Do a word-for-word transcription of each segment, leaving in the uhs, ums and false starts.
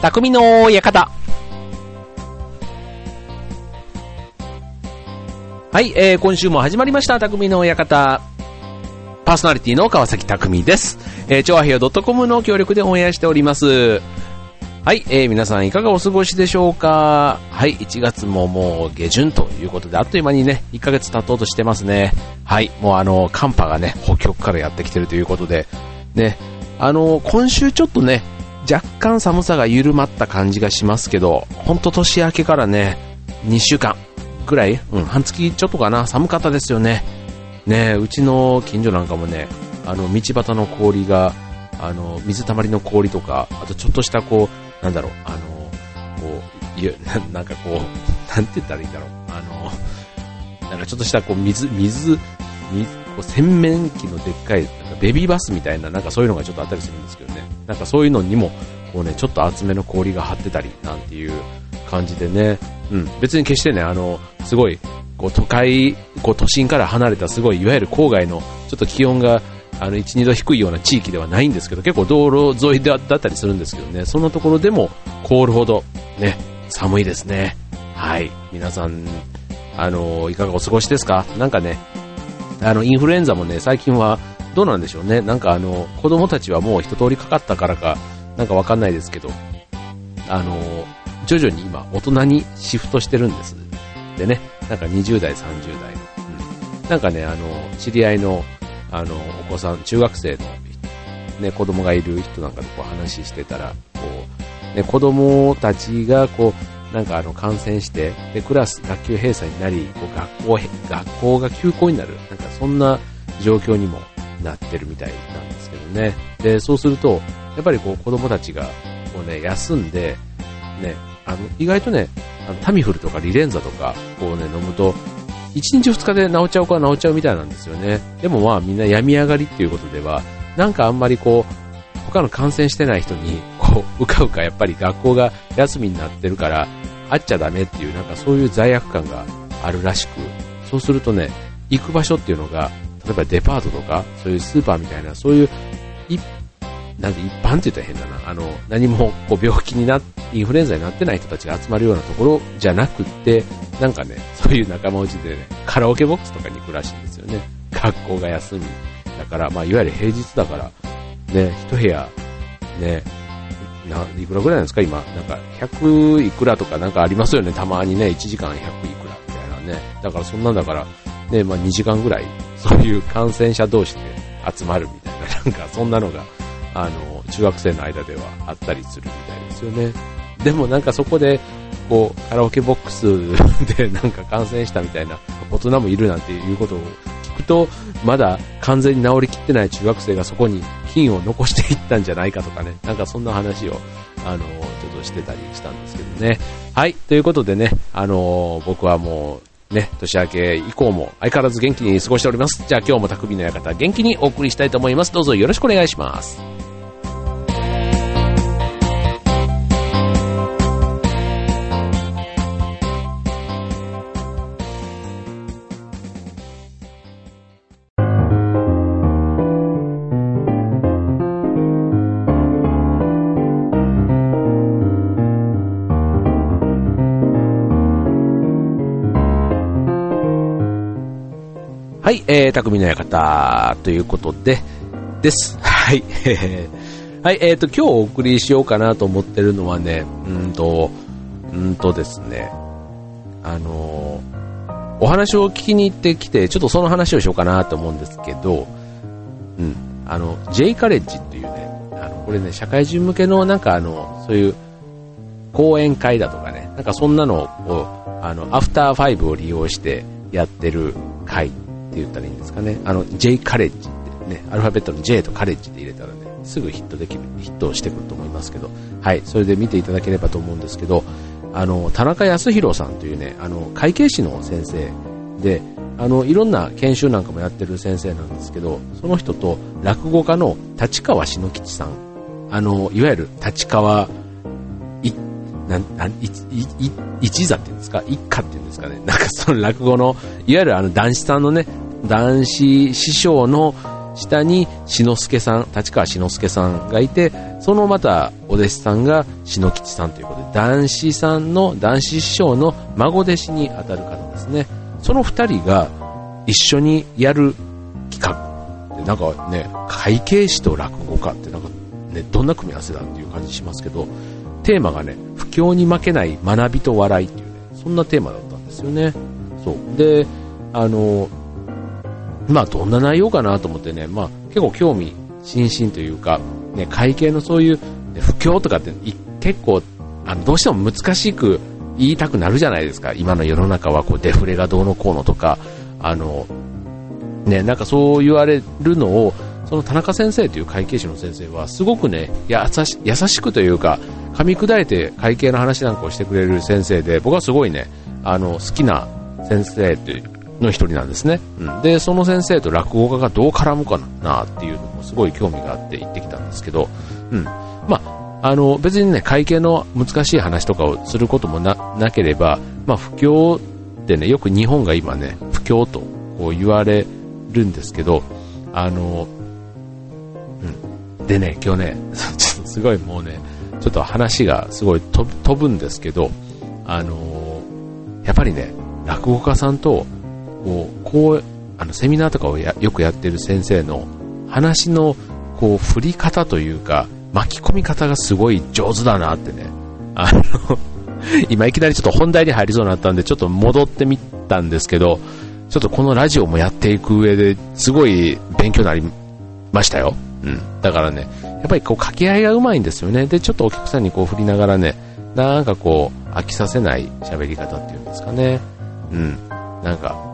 匠の館。はい、えー、今週も始まりました匠の館。パーソナリティの川崎匠です。えー、チョアヘヨ .com の協力でオンエアしております。はい、えー、皆さんいかがお過ごしでしょうか。はい、いちがつももう下旬ということで、あっという間にね、いっかげつ経とうとしてますね。はい、もうあの、寒波がね、北極からやってきてるということで、ね、あの、今週ちょっとね、若干寒さが緩まった感じがしますけど、ほんと年明けからね、にしゅうかんぐらい、うん、半月ちょっとかな、寒かったですよね。ね、うちの近所なんかもね、あの、道端の氷が、あの、水たまりの氷とか、あとちょっとしたこう、なんだろう、あの、こう、いな、なんかこう、なんて言ったらいいんだろう、あの、なんかちょっとしたこう、水、水、水こう洗面器のでっかい、なんかベビーバスみたいな、なんかそういうのがちょっとあったりするんですけどね。なんかそういうのにも、こうね、ちょっと厚めの氷が張ってたり、なんていう感じでね。うん、別に決してね、あの、すごい、こう都会、こう都心から離れたすごい、いわゆる郊外の、ちょっと気温が、あの、いち、にど低いような地域ではないんですけど、結構道路沿いだったりするんですけどね、そんなところでも凍るほど、ね、寒いですね。はい。皆さん、あの、いかがお過ごしですか？なんかね、あの、インフルエンザもね、最近はどうなんでしょうね。なんかあの、子供たちはもう一通りかかったからか、なんかわかんないですけど、あの、徐々に今、大人にシフトしてるんです。でね、なんかにじゅう代、さんじゅう代。うん、なんかね、あの、知り合いの、あの、お子さん、中学生の、ね、子供がいる人なんかでこう話してたら、こう、ね、子供たちが、こう、なんかあの、感染して、で、クラス、学級閉鎖になり、こう、学校、学校が休校になる、なんかそんな状況にもなってるみたいなんですけどね。で、そうすると、やっぱりこう、子供たちが、こうね、休んで、ね、あの、意外とね、あのタミフルとかリレンザとか、こうね、飲むと、いちにちふつかで治っちゃう子は治っちゃうみたいなんですよね。でもまあみんな病み上がりっていうことでは、なんかあんまりこう、他の感染してない人に、こう、うかうかやっぱり学校が休みになってるから、会っちゃダメっていう、なんかそういう罪悪感があるらしく、そうするとね、行く場所っていうのが、例えばデパートとか、そういうスーパーみたいな、そういう、い、なんで一般って言ったら変だな、あの、何もこう病気にな、インフルエンザになってない人たちが集まるようなところじゃなくって、なんかね、そういう仲間内でね、カラオケボックスとかに行くらしいんですよね。学校が休み。だから、まあ、いわゆる平日だから、ね、一部屋、ね、な、いくらぐらいなんですか今、なんか、ひゃくいくらとかなんかありますよね。たまにね、いちじかんひゃくいくらみたいなね。だから、そんなんだから、ね、まあ、にじかんぐらい、そういう感染者同士で集まるみたいな、なんか、そんなのが、あの、中学生の間ではあったりするみたいですよね。でもなんかそこで、こう、カラオケボックスでなんか感染したみたいな大人もいるなんていうことを聞くと、まだ完全に治りきってない中学生がそこに菌を残していったんじゃないかとかね、なんかそんな話を、あの、ちょっとしてたりしたんですけどね。はい、ということでね、あの、僕はもう、ね、年明け以降も相変わらず元気に過ごしております。じゃあ今日も匠の館、元気にお送りしたいと思います。どうぞよろしくお願いします。はい、えー、匠の館ということで、です。はい。はい、えっと、今日お送りしようかなと思ってるのはね、うんと、うんとですね、あのー、お話を聞きに行ってきて、ちょっとその話をしようかなと思うんですけど、うん、あの、J カレッジっていうね、あの、これね、社会人向けのなんかあの、そういう講演会だとかね、なんかそんなのを、あの、アフターファイブを利用してやってる会。って言ったらいいんですかね。あの J カレッジってね、アルファベットの J とカレッジで入れたらね、すぐヒットできる、ヒットしてくると思いますけど、はい、それで見ていただければと思うんですけど、あの田中康博さんというね、あの会計士の先生で、あのいろんな研修なんかもやってる先生なんですけど、その人と落語家の立川志の吉さん、あのいわゆる立川いなんなんいいい一座っていうんですか、一家っていうんですかね、なんかその落語のいわゆるあの男子さんのね、男子師匠の下に志の輔さん、立川志の輔さんがいて、そのまたお弟子さんが志の吉さんということで、男子さんの男子師匠の孫弟子にあたる方ですね。その二人が一緒にやる企画で、なんかね、会計士と落語家ってなんかね、どんな組み合わせだっていう感じしますけど、テーマがね、不況に負けない学びと笑いっていうね、そんなテーマだったんですよね。そうで、あのまあどんな内容かなと思ってね、まあ結構興味津々というか、ね、会計のそういう不況とかって結構あのどうしても難しく言いたくなるじゃないですか。今の世の中はこうデフレがどうのこうのとか、あのね、なんかそう言われるのをその田中先生という会計士の先生はすごくね、やし優しくというか噛み砕いて会計の話なんかをしてくれる先生で、僕はすごいね、あの好きな先生というの一人なんですね、うん、でその先生と落語家がどう絡むかなっていうのもすごい興味があって行ってきたんですけど、うん、まああの別にね会計の難しい話とかをすることも な, なければ、まあ不況ってね、よく日本が今ね不況とこう言われるんですけど、あの、うん、でね今日ねちょっとすごいもうねちょっと話がすごい飛ぶ、飛ぶんですけど、あのやっぱりね落語家さんとこうこうあのセミナーとかをやよくやってる先生の話のこう振り方というか巻き込み方がすごい上手だなってね、あの今いきなりちょっと本題に入りそうになったんでちょっと戻ってみたんですけど、ちょっとこのラジオもやっていく上ですごい勉強になりましたよ、うん、だからねやっぱりこう掛け合いがうまいんですよね。でちょっとお客さんにこう振りながらね、なんかこう飽きさせない喋り方っていうんですかね、うん、なんか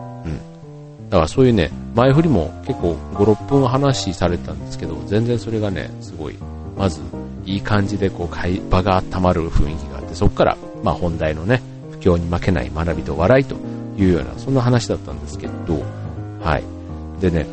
だからそういうね前振りも結構ご、ろっぷん話されたんですけど、全然それがねすごいまずいい感じでこう場が温まる雰囲気があって、そこからまあ本題のね不況に負けない学びと笑いというようなそんな話だったんですけど、はいでね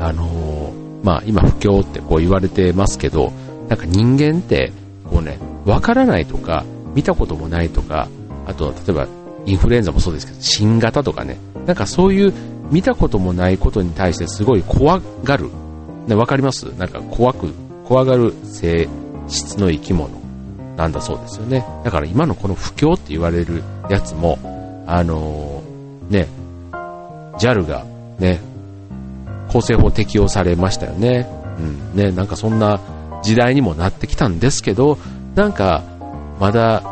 あのー、まあ今不況ってこう言われてますけど、なんか人間ってこうねわからないとか見たこともないとか、あと例えばインフルエンザもそうですけど新型とかね、なんかそういう見たこともないことに対してすごい怖がる、ね、わかります？なんか怖く怖がる性質の生き物なんだそうですよね。だから今のこの不況って言われるやつもあのー、ね ジャル がね構成法適用されましたよね、うん、ねなんかそんな時代にもなってきたんですけど、なんかまだ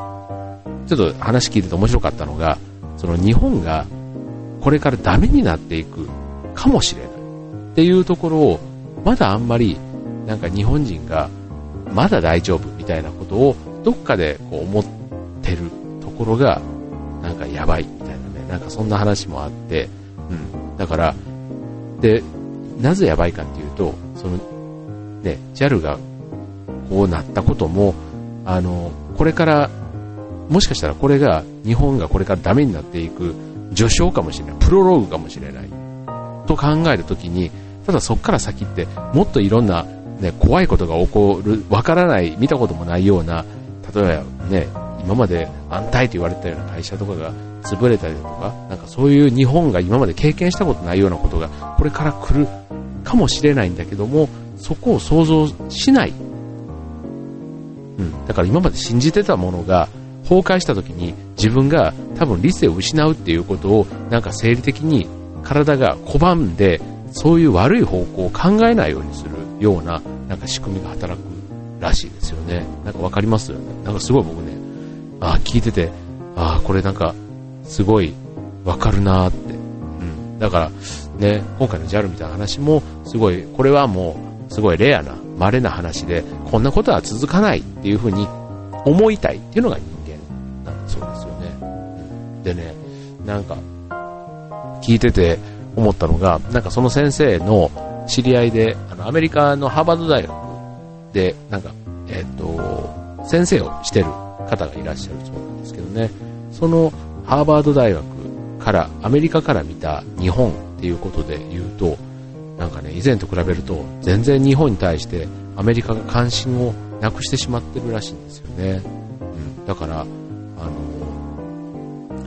ちょっと話聞いてて面白かったのが、その日本がこれからダメになっていくかもしれないっていうところをまだあんまりなんか日本人がまだ大丈夫みたいなことをどっかでこう思ってるところがなんかやばいみたいなね、なんかそんな話もあって、うん、だからでなぜやばいかっていうと、そのね ジャル がこうなったこともあのこれからもしかしたらこれが日本がこれからダメになっていく序章かもしれない、プロローグかもしれないと考えるときに、ただそこから先ってもっといろんな、ね、怖いことが起こる、わからない見たこともないような、例えばね今まで安泰と言われたような会社とかが潰れたりとか、なんかそういう日本が今まで経験したことないようなことがこれから来るかもしれないんだけども、そこを想像しない、うん、だから今まで信じてたものが崩壊した時に自分が多分理性を失うっていうことをなんか生理的に体が拒んで、そういう悪い方向を考えないようにするようななんか仕組みが働くらしいですよね。なんかわかりますよね。なんかすごい僕ね、あ聞いててあこれなんかすごいわかるなーって、うん、だからね今回の ジャル みたいな話もすごい、これはもうすごいレアな稀な話で、こんなことは続かないっていう風に思いたいっていうのがそうですよね。でね、なんか聞いてて思ったのが、なんかその先生の知り合いで、あのアメリカのハーバード大学でなんかえっと先生をしてる方がいらっしゃるそうなんですけどね。そのハーバード大学からアメリカから見た日本っていうことで言うと、なんかね以前と比べると全然日本に対してアメリカが関心をなくしてしまってるらしいんですよね。うん、だから。あのこ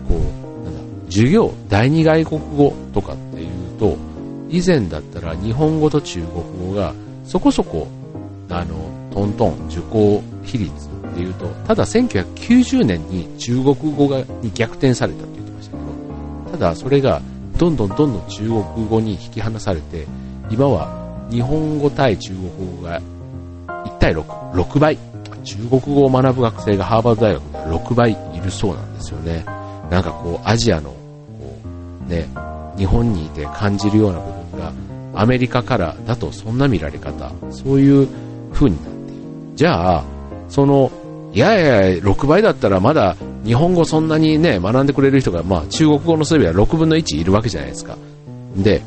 うなんだ授業第二外国語とかっていうと以前だったら日本語と中国語がそこそこあのトントン受講比率でいうと、ただせんきゅうひゃくきゅうじゅうねんに中国語がに逆転されたって言ってましたけど、ただそれがどんどんどんどん中国語に引き離されて、今は日本語対中国語がいちたいろく、ろくばい、中国語を学ぶ学生がハーバード大学ではろくばいいるそうなんですよね。なんかこうアジアのこうね、日本にいて感じるような部分がアメリカからだとそんな見られ方、そういう風になっている。じゃあそのいやいやろくばいだったらまだ日本語そんなにね学んでくれる人が、まあ、中国語のすべてはろくぶんのいちいるわけじゃないですか。で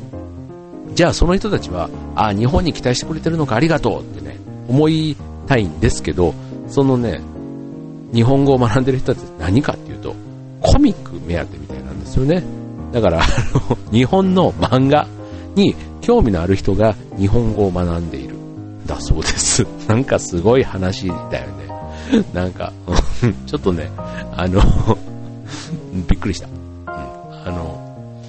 じゃあその人たちはあ日本に期待してくれてるのかありがとうってね思いたいんですけど、そのね日本語を学んでる人たち何かっていうとコミック目当てみたいなんですよね。だからあの日本の漫画に興味のある人が日本語を学んでいるだそうです。なんかすごい話だよね。なんかちょっとねあのびっくりした、うん、あの、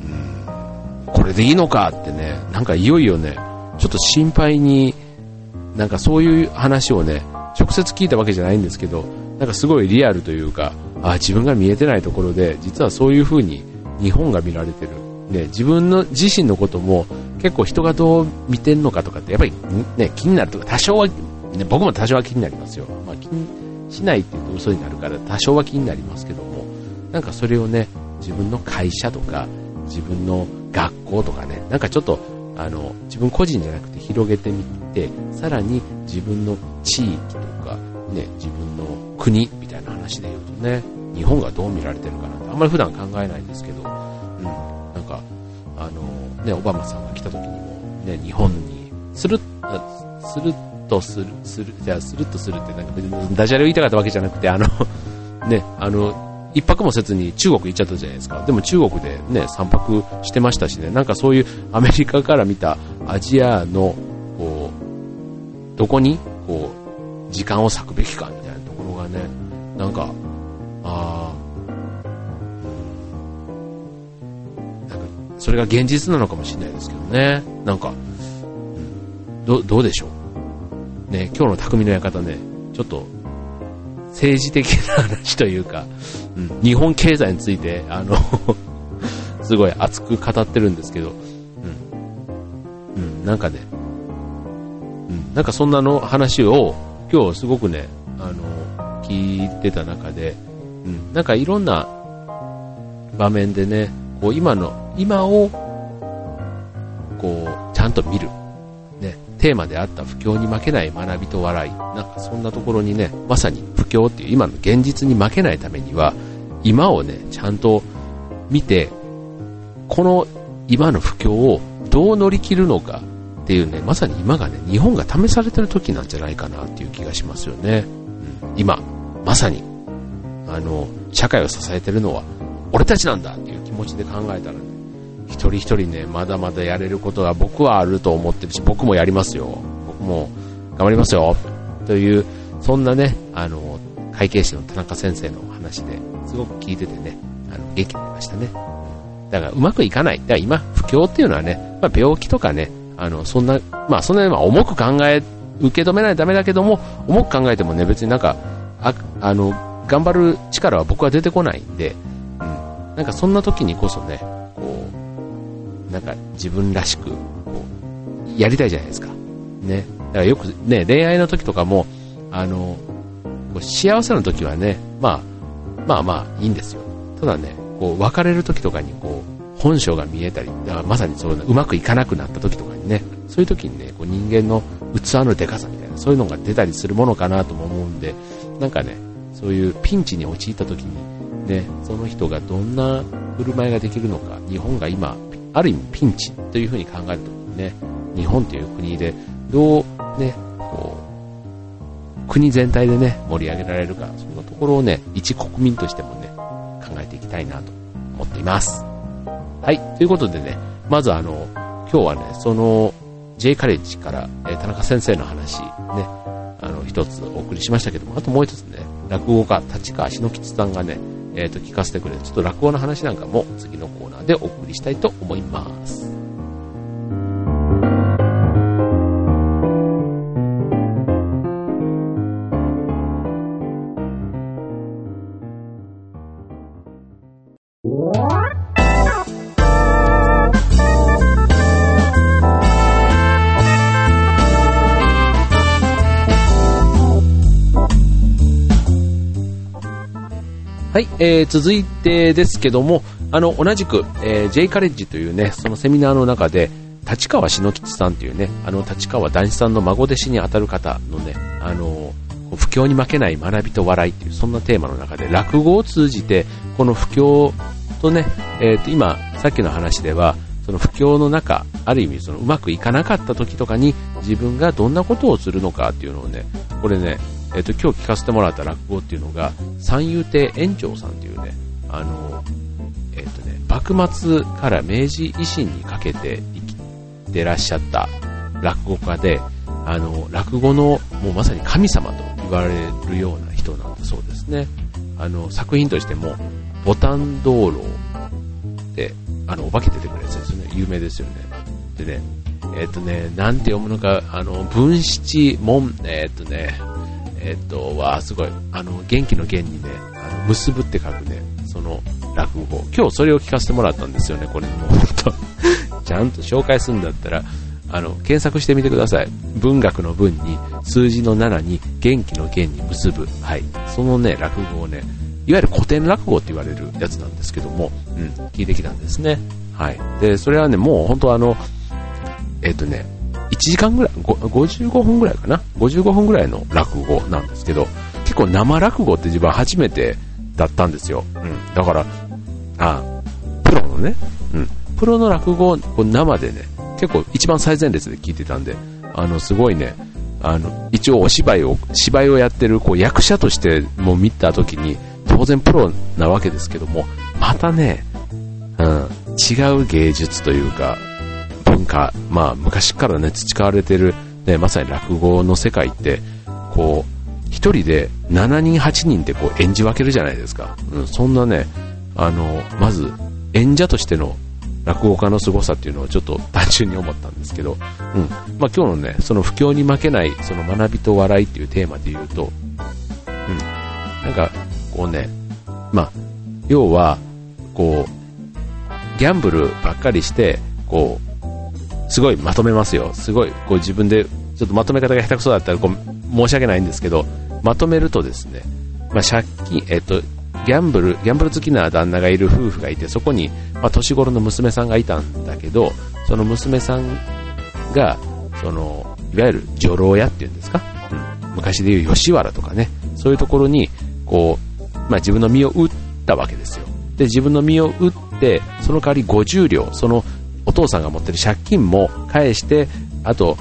うん、これでいいのかってね、なんかいよいよねちょっと心配に、なんかそういう話をね直接聞いたわけじゃないんですけど、なんかすごいリアルというか、あ自分が見えてないところで実はそういう風に日本が見られてる、ね、自分の自身のことも結構人がどう見てるのかとかってやっぱり、ね、気になるとか多少は、ね、僕も多少は気になりますよ、まあ、気にしないっていうと嘘になるから多少は気になりますけども、なんかそれをね自分の会社とか自分の学校とかね、なんかちょっとあの自分個人じゃなくて広げてみて、さらに自分の地域とか、ね、自分の国みたいな話で言うとね、日本がどう見られてるかなんてあんまり普段考えないんですけど、うん、なんかあの、ね、オバマさんが来た時にも、ね、日本にするするとするするじゃあするとするってなんか別にダジャレを言いたかったわけじゃなくて、あのねあの一泊もせずに中国行っちゃったじゃないですか。でも中国でね三泊してましたしね、なんかそういうアメリカから見たアジアのこうどこにこう時間を割くべきかみたいなところがね、なんかあなんかそれが現実なのかもしれないですけどね、なんか、うん、ど, どうでしょうね。今日の匠の館ねちょっと政治的な話というか、うん、日本経済についてあのすごい熱く語ってるんですけど、うんうん、なんかね、うん、なんかそんなの話を今日すごくねあの聞いてた中で、うん、なんかいろんな場面でねこう今の今をこうちゃんと見るテーマであった不況に負けない学びと笑い、なんかそんなところにねまさに不況っていう今の現実に負けないためには今をねちゃんと見て、この今の不況をどう乗り切るのかっていうね、まさに今がね日本が試されてる時なんじゃないかなっていう気がしますよね、うん、今まさにあの社会を支えてるのは俺たちなんだっていう気持ちで考えたらね、一人一人ねまだまだやれることが僕はあると思ってるし、僕もやりますよ、僕も頑張りますよという、そんなねあの会計士の田中先生の話ですごく聞いててねあの元気になりましたね。だからうまくいかない、だから今不況っていうのはね、まあ、病気とかねあのそんなまあそんなに重く考え受け止めないとダメだけども、重く考えてもね別になんか あ, あの頑張る力は僕は出てこないんで、うん、なんかそんな時にこそねなんか自分らしくこうやりたいじゃないですか、ね、だからよく、ね、恋愛の時とかもあの幸せの時はね、まあ、まあまあいいんですよ。ただねこう別れる時とかにこう本性が見えたり、だからまさにそううまくいかなくなった時とかにね、そういう時にねこう人間の器のでかさみたいなそういうのが出たりするものかなとも思うんで、なんかねそういうピンチに陥った時に、ね、その人がどんな振る舞いができるのか、日本が今ある意味ピンチというふうに考えるとね、日本という国でどうねこう国全体でね盛り上げられるか、そんなところをね一国民としてもね考えていきたいなと思っています。はい、ということでね、まずあの今日はねその J カレッジから、えー、田中先生の話ねあの一つお送りしましたけども、あともう一つね落語家立川志の吉さんがねえーと聞かせてくれるちょっと落語の話なんかも次のコーナーでお送りしたいと思います。はい、えー、続いてですけども、あの同じく、えー、J カレッジというね、そのセミナーの中で立川篠吉さんというね、あの立川談志さんの孫弟子にあたる方のね、あの不況に負けない学びと笑いというそんなテーマの中で、落語を通じてこの不況とね、えー、と今さっきの話ではその不況の中、ある意味そのうまくいかなかった時とかに自分がどんなことをするのかっていうのをね、これね、えー、と今日聞かせてもらった落語っていうのが三遊亭円朝さんっていうね、あの、えーとね、幕末から明治維新にかけて生きてらっしゃった落語家で、あの落語のもうまさに神様と言われるような人なんだそうですね。あの作品としても牡丹灯籠で、あのお化け出てくるやつですね、有名ですよね。でね、えっ、ー、とね、なんて読むのか、あの文七門、えっ、ー、とね、えっ、ー、とわすごい、あの元気の元にね、あの結ぶって書くね、その落語。今日それを聞かせてもらったんですよね。これもう本当ちゃんと紹介するんだったら、あの検索してみてください。文学の文に数字のななに元気の元に結ぶ、はい、そのね落語をね、いわゆる古典落語って言われるやつなんですけども、うん、聞いてきたんですね。はい、でそれはね、もう本当あのえっとねいちじかんぐらい、ごじゅうごふんぐらいかな、ごじゅうごふんぐらいの落語なんですけど、結構生落語って自分は初めてだったんですよ。うん、だからあプロのね、うん、プロの落語をこう生でね、結構一番最前列で聞いてたんで、あのすごいね、あの一応お芝居を芝居をやってるこう役者としても見た時に、当然プロなわけですけども、またね、うん、違う芸術というか文化、まあ昔からね培われてる、ね、まさに落語の世界ってこう一人でしちにんはちにんでこう演じ分けるじゃないですか。うん、そんなね、あのまず演者としての落語家の凄さっていうのをちょっと単純に思ったんですけど、うん、まあ今日のね、その不況に負けないその学びと笑いっていうテーマで言うと、うん、なんかこうね、まあ要はこうギャンブルばっかりしてこうすごいまとめますよ。すごいこう自分でちょっとまとめ方が下手くそだったらこう申し訳ないんですけど、まとめるとですね、まあ借金、えっとギャンブル、ギャンブル好きな旦那がいる夫婦がいて、そこに、まあ、年頃の娘さんがいたんだけど、その娘さんが、その、いわゆる女郎屋っていうんですか、うん、昔でいう吉原とかね、そういうところに、こう、まあ、自分の身を売ったわけですよ。で、自分の身を売って、その代わりごじゅうりょう、そのお父さんが持ってる借金も返して、あと、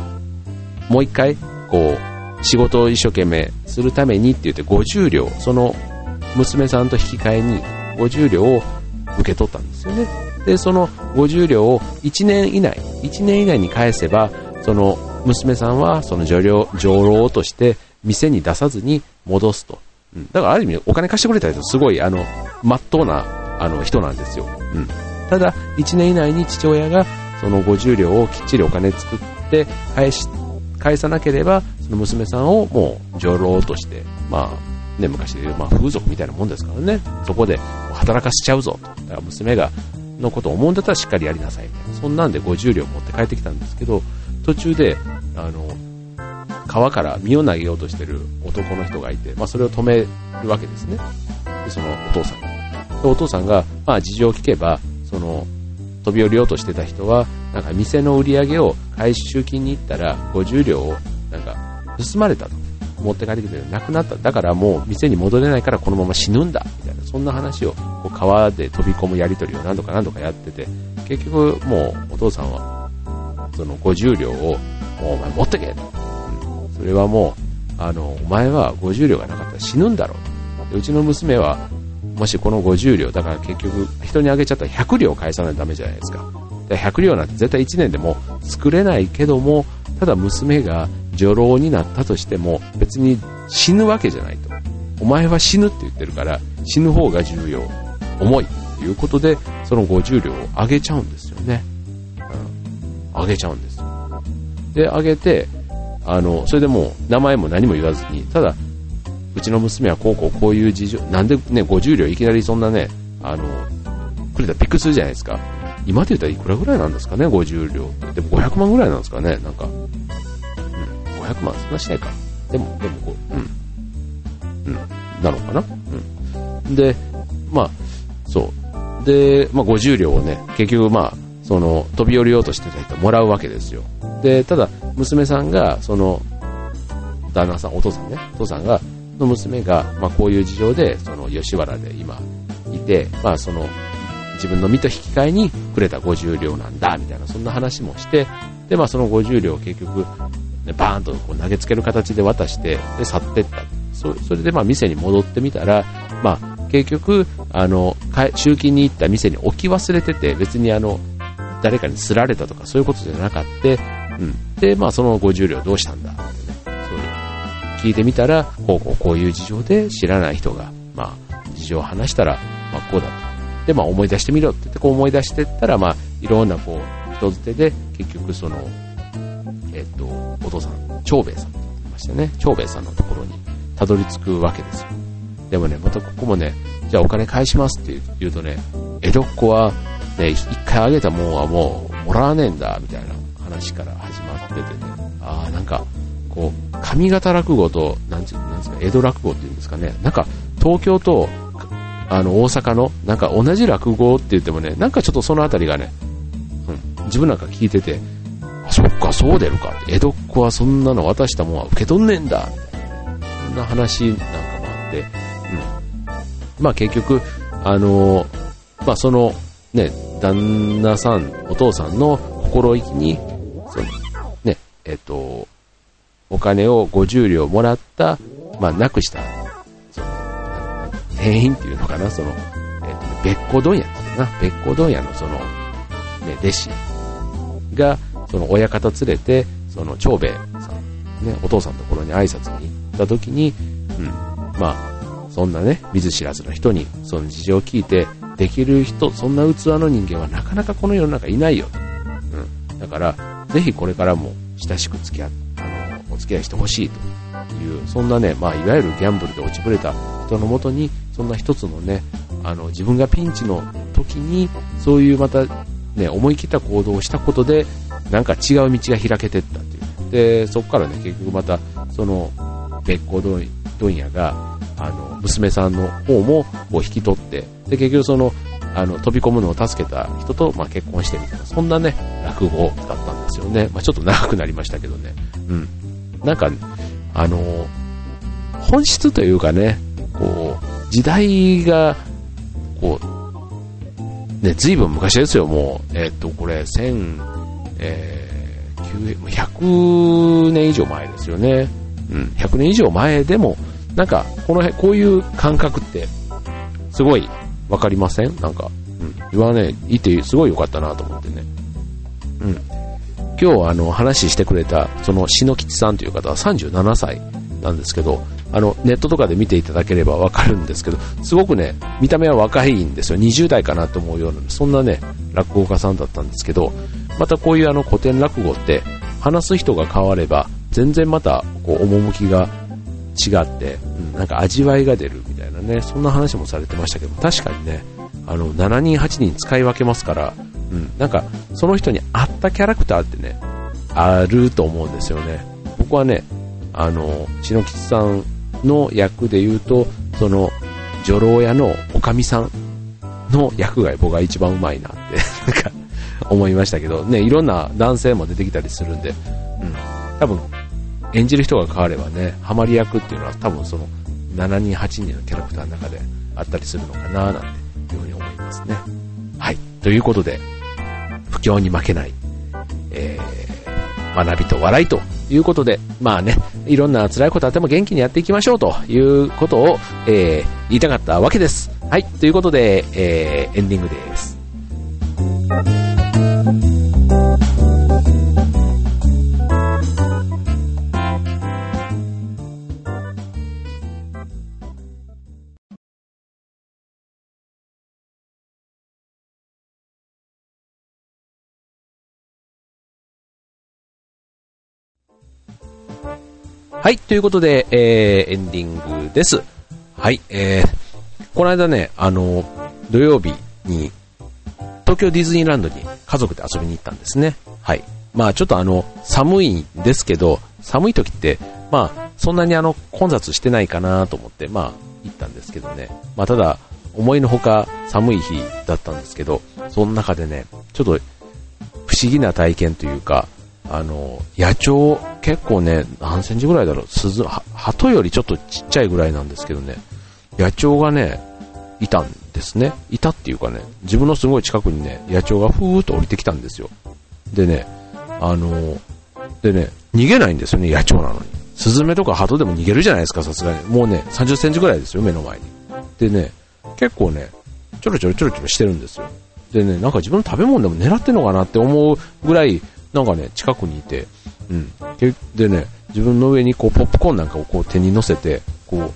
もう一回、こう、仕事を一生懸命するためにって言ってごじゅうりょう、その、娘さんと引き換えにごじゅうりょうを受け取ったんですよね。で、そのごじゅうりょうをいちねんいないに返せば、その娘さんはその女郎、女郎として店に出さずに戻すと。うん、だからある意味お金貸してくれた人、すごいあの真っ当なあの人なんですよ。うん、ただいちねんいないに父親がそのごじゅうりょうをきっちりお金作って返し、返さなければ、その娘さんをもう女郎として、まあね、昔でいう、まあ、風俗みたいなもんですからね、そこで働かせちゃうぞと。だから娘がのことを思うんだったらしっかりやりなさいみたいな、そんなんでごじゅうりょう持って帰ってきたんですけど、途中であの川から身を投げようとしてる男の人がいて、まあ、それを止めるわけですね。でそのお父さんでお父さんが、まあ、事情を聞けば、その飛び降りようとしてた人はなんか店の売り上げを回収金に行ったらごじゅうりょうをなんか盗まれたと、持って帰ってきてなくなった、だからもう店に戻れないからこのまま死ぬんだみたいな、そんな話をこう川で飛び込むやり取りを何度か何度かやってて、結局もうお父さんはそのごじゅうりょうをもうお前持ってけと、うん、それはもうあのお前はごじゅうりょうがなかったら死ぬんだろう、でうちの娘はもしこのごじゅうりょうだから結局人にあげちゃったらひゃくりょう返さないとダメじゃないですか。だからひゃくりょうなんて絶対いちねんでも作れないけども、ただ娘が女郎になったとしても別に死ぬわけじゃないと、お前は死ぬって言ってるから死ぬ方が重要、重いということで、そのごじゅうりょうをあげちゃうんですよね。うん、あげちゃうんですよ。であげて、あのそれでもう名前も何も言わずに、ただうちの娘はこうこうこういう事情なんでね、ごじゅうりょういきなりそんなね、あのくれたらびっくりするじゃないですか。今で言ったらいくらぐらいなんですかね、ごじゅうりょうって。でもごひゃくまんぐらいなんですかね、なんかごひゃくまん、そんなしないか。でも、でもこう、うん。うん。なのかな、うん。で、まあそうで、まあ、ごじゅう両をね結局まあその飛び降りようとしてた人もらうわけですよ。でただ娘さんがその旦那さんお父さんねお父さんがの娘が、まあ、こういう事情でその吉原で今いて、まあ、その自分の身と引き換えにくれたごじゅう両なんだみたいなそんな話もしてで、まあ、そのごじゅう両を結局、ね、バーンとこう投げつける形で渡してで去っていった。 そ, それでまあ店に戻ってみたら、まあ、結局あの集金に行った店に置き忘れてて別にあの誰かにすられたとかそういうことじゃなかった、うん、で、まあ、そのごじゅう両どうしたんだって、ね、そういう聞いてみたらこうこうこういう事情で知らない人が、まあ、事情を話したら、まあ、こうだとで、まあ、思い出してみろって言ってこう思い出していったら、まあ、いろんなこう人づてで結局その、えっと、お父さん長兵衛さんと言いましたね長兵衛さんのところにたどり着くわけですよ。でもねまたここもねじゃあお金返しますって言うとね江戸っ子は、ね、一回あげたもんはもうもらわねえんだみたいな話から始まってて、ね、あーなんかこう上方落語となんてなんですか江戸落語っていうんですかねなんか東京とあの大阪のなんか同じ落語って言ってもねなんかちょっとそのあたりがね、うん、自分なんか聞いててあそっかそう出るかって江戸っ子はそんなの渡したもんは受け取んねえんだそんな話なんかもあって、うん、まあ結局あのー、まあそのね旦那さんお父さんの心意気にそのねえっとお金をごじゅう両もらった、まあ、なくしたその店員っていうのかなその、えーとね、別個問屋っていうのかな別個問屋のその、ね、弟子がその親方連れてその長兵衛さん、ね、お父さんのところに挨拶に行った時に、うん、まあそんなね見ず知らずの人にその事情を聞いてできる人そんな器の人間はなかなかこの世の中いないよ、うん、だからぜひこれからも親しく付き合って付き合いしてほしいというそんなね、まあ、いわゆるギャンブルで落ちぶれた人のもとにそんな一つのねあの自分がピンチの時にそういうまた、ね、思い切った行動をしたことでなんか違う道が開けてったっていうでそこからね結局またその別個問屋があの娘さんの方もこう引き取ってで結局そのあの飛び込むのを助けた人と、まあ、結婚してみたいなそんなね落語だったんですよね、まあ、ちょっと長くなりましたけどねうんなんかあの本質というかねこう時代がこう、ね、随分昔ですよもう、えー、っとこれせんひゃくねん以上前ですよね、うん、ひゃくねん以上前でもなんかこの辺こういう感覚ってすごいわかりませんなんか、うん、言わねいてすごい良かったなと思ってねうん今日あの話してくれたその篠吉さんという方はさんじゅうななさいなんですけどあのネットとかで見ていただければわかるんですけどすごくね見た目は若いんですよにじゅう代かなと思うようなそんなね落語家さんだったんですけどまたこういうあの古典落語って話す人が変われば全然またこう趣が違って、うん、なんか味わいが出るみたいなねそんな話もされてましたけど確かにねあのしちにんはちにん使い分けますからうん、なんかその人に合ったキャラクターってねあると思うんですよね。僕はねあの篠吉さんの役で言うとその女郎屋のおかみさんの役が僕は一番うまいなってなんか思いましたけどねいろんな男性も出てきたりするんで、うん、多分演じる人が変わればねハマり役っていうのは多分そのしちにんはちにんのキャラクターの中であったりするのかななんていうふうに思いますね。はいということで。不況に負けない、えー、学びと笑いということでまあねいろんな辛いことあっても元気にやっていきましょうということを、えー、言いたかったわけです。はいということで、えー、エンディングです。はいということで、えー、エンディングです。はい、えー、この間ねあの土曜日に東京ディズニーランドに家族で遊びに行ったんですね。はいまあちょっとあの寒いんですけど寒い時ってまあそんなにあの混雑してないかなと思ってまあ行ったんですけどねまあただ思いのほか寒い日だったんですけど、その中でね、ちょっと不思議な体験というか、あの野鳥、結構ね、何センチぐらいだろう、鈴鳩よりちょっとちっちゃいぐらいなんですけどね、野鳥がねいたんですね。いたっていうかね、自分のすごい近くにね野鳥がふーっと降りてきたんですよ。でね、あのでね逃げないんですよね、野鳥なのに。スズメとかハトでも逃げるじゃないですか、さすがに。もうねさんじゅっセンチぐらいですよ、目の前に。でね、結構ねちょろちょろちょろちょろしてるんですよ。でね、なんか自分の食べ物でも狙ってんのかなって思うぐらい、なんかね近くにいて、うんでね、自分の上にこうポップコーンなんかをこう手に乗せて、こう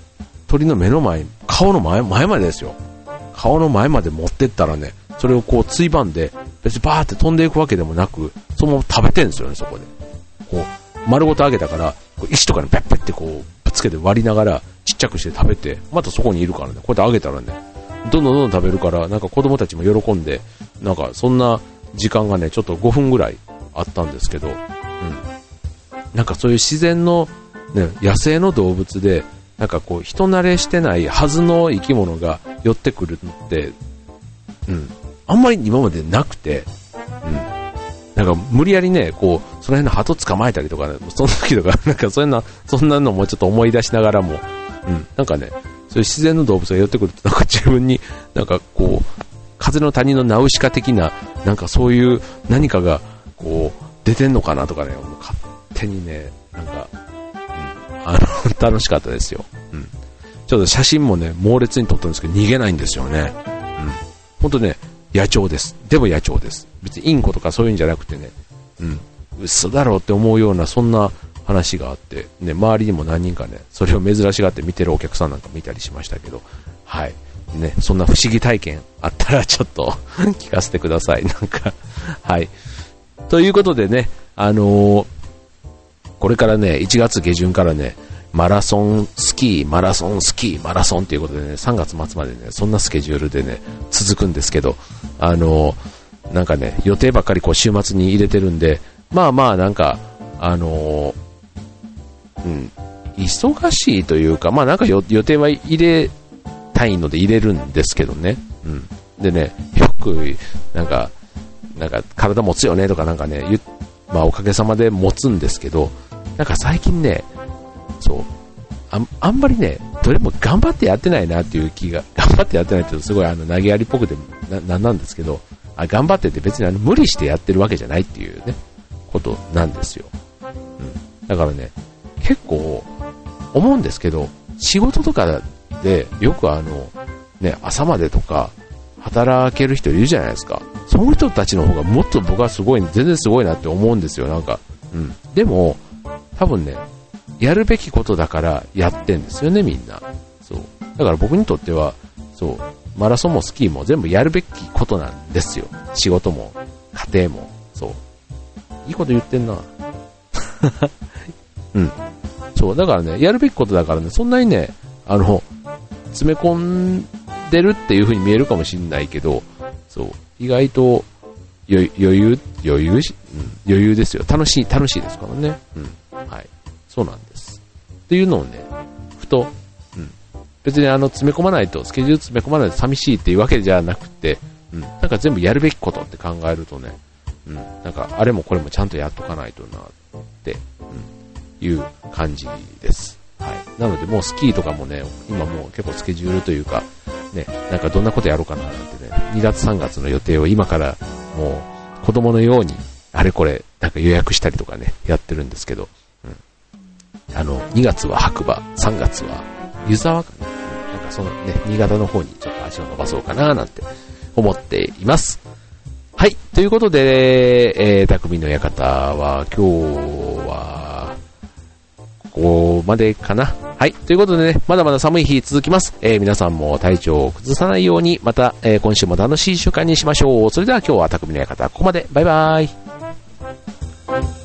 鳥の目の前、顔の 前, 前までですよ、顔の前まで持ってったらね、それをこうついばんで、別にバーって飛んでいくわけでもなく、そのまま食べてるんですよね。そこでこう丸ごとあげたから、こう石とかにペッペッってこうぶつけて割りながらちっちゃくして食べて、またそこにいるからね、こうやってあげたらね、どんどんどんどん食べるから、なんか子供たちも喜んで、なんかそんな時間がねちょっとごふんぐらいあったんですけど、うん、なんかそういう自然の、ね、野生の動物でなんかこう人慣れしてないはずの生き物が寄ってくるのって、うん、あんまり今までなくて、うん、なんか無理やりねこうその辺の鳩捕まえたりとか、ね、その時とかなんかそういうなそんなのもちょっと思い出しながらも、うん、なんかねそういう自然の動物が寄ってくると、なんか自分になんかこう風の谷のナウシカ的な、なんかそういう何かがこう出てんのかなとかね、勝手にねなんか、うん、あの楽しかったですよ、うん、ちょっと写真もね猛烈に撮ったんですけど逃げないんですよね、うん、ほんとね野鳥です。でも野鳥です、別にインコとかそういうんじゃなくてね、うん、嘘だろうって思うようなそんな話があって、ね、周りにも何人かねそれを珍しがって見てるお客さんなんか見たりしましたけど、はいね、そんな不思議体験あったらちょっと聞かせてください、なんかはい、ということでね、あのー、これからね、いちがつげじゅんからね、マラソンスキー、マラソンスキー、マラソンということでね、さんがつまつまでね、そんなスケジュールでね、続くんですけど、あのー、なんかね、予定ばっかりこう週末に入れてるんで、まあまあなんか、あのー、うん、忙しいというか、まあなんか予定は入れたいので入れるんですけどね、うん。でね、よく、なんか、なんか体持つよねとかなんかね、まあ、おかげさまで持つんですけど、なんか最近ねそう あ, あんまりねどれも頑張ってやってないなっていう気が、頑張ってやってないってすごいあの投げやりっぽくて な, なんなんですけど、あ頑張ってて別にあの無理してやってるわけじゃないっていうねことなんですよ、うん、だからね結構思うんですけど、仕事とかでよくあの、ね、朝までとか働ける人いるじゃないですか。その人たちの方がもっと僕はすごい、全然すごいなって思うんですよ、なんか。うん。でも、多分ね、やるべきことだからやってんですよね、みんな。そう。だから僕にとっては、そう、マラソンもスキーも全部やるべきことなんですよ。仕事も、家庭も、そう。いいこと言ってんな。うん。そう、だからね、やるべきことだからね、そんなにね、あの、詰め込んでるっていう風に見えるかもしれないけど、そう。意外と余裕余裕し、うん、余裕ですよ。楽しい楽しいですからね。うん、はい、そうなんです。っていうのをね、ふと、うん、別にあの詰め込まないとスケジュール詰め込まないと寂しいっていうわけじゃなくて、うん、なんか全部やるべきことって考えるとね、うん、なんかあれもこれもちゃんとやっとかないとなって、うん、いう感じです。はい。なのでもうスキーとかもね、今もう結構スケジュールというか。ね、なんかどんなことやろうかななんてね、にがつさんがつの予定を今からもう子供のようにあれこれなんか予約したりとかねやってるんですけど、うん、あのにがつは白馬、さんがつは湯沢かな、なんかそのね新潟の方にちょっと足を伸ばそうかななんて思っています。はい、ということで、えー、匠の館は今日はここまでかな。はい、ということでね、まだまだ寒い日続きます、えー、皆さんも体調を崩さないように、また、えー、今週も楽しい週間にしましょう。それでは今日は匠の館ここまで、バイバイ。